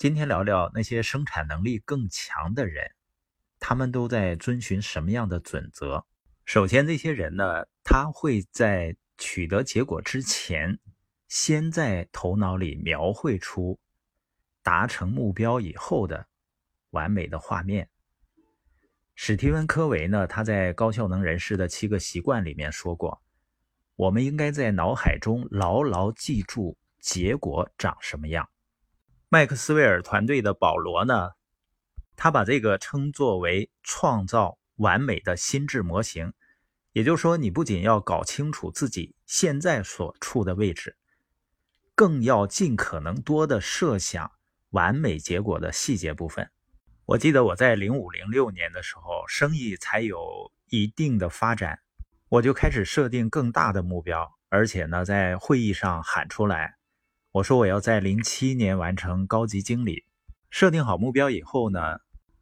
今天聊聊那些生产能力更强的人，他们都在遵循什么样的准则。首先，这些人呢，他会在取得结果之前，先在头脑里描绘出达成目标以后的完美的画面。史蒂文·科维呢，他在《高效能人士的7个习惯》里面说过，我们应该在脑海中牢牢记住结果长什么样。麦克斯韦尔团队的保罗呢，他把这个称作为创造完美的心智模型。也就是说，你不仅要搞清楚自己现在所处的位置，更要尽可能多的设想完美结果的细节部分。我记得我在05、06年的时候，生意才有一定的发展，我就开始设定更大的目标，而且呢，在会议上喊出来，我说我要在07年完成高级经理。设定好目标以后呢，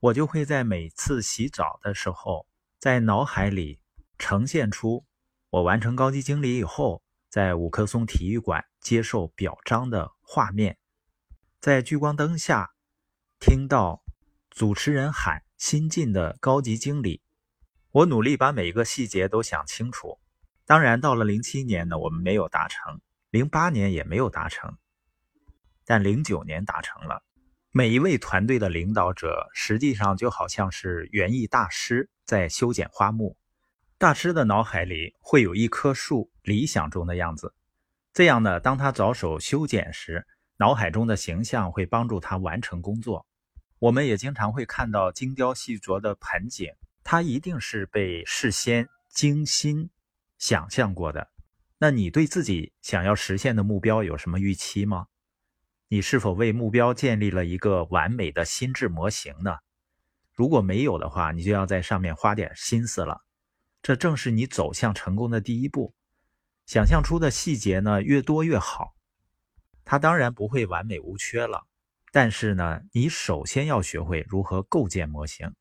我就会在每次洗澡的时候，在脑海里呈现出我完成高级经理以后，在五棵松体育馆接受表彰的画面，在聚光灯下听到主持人喊新晋的高级经理。我努力把每一个细节都想清楚。当然到了07年呢，我们没有达成，08年也没有达成，但09年达成了。每一位团队的领导者实际上就好像是园艺大师在修剪花木，大师的脑海里会有一棵树理想中的样子，这样呢，当他着手修剪时，脑海中的形象会帮助他完成工作。我们也经常会看到精雕细琢的盆景，它一定是被事先精心想象过的。那你对自己想要实现的目标有什么预期吗？你是否为目标建立了一个完美的心智模型呢？如果没有的话，你就要在上面花点心思了。这正是你走向成功的第一步。想象出的细节呢，越多越好。它当然不会完美无缺了，但是呢，你首先要学会如何构建模型。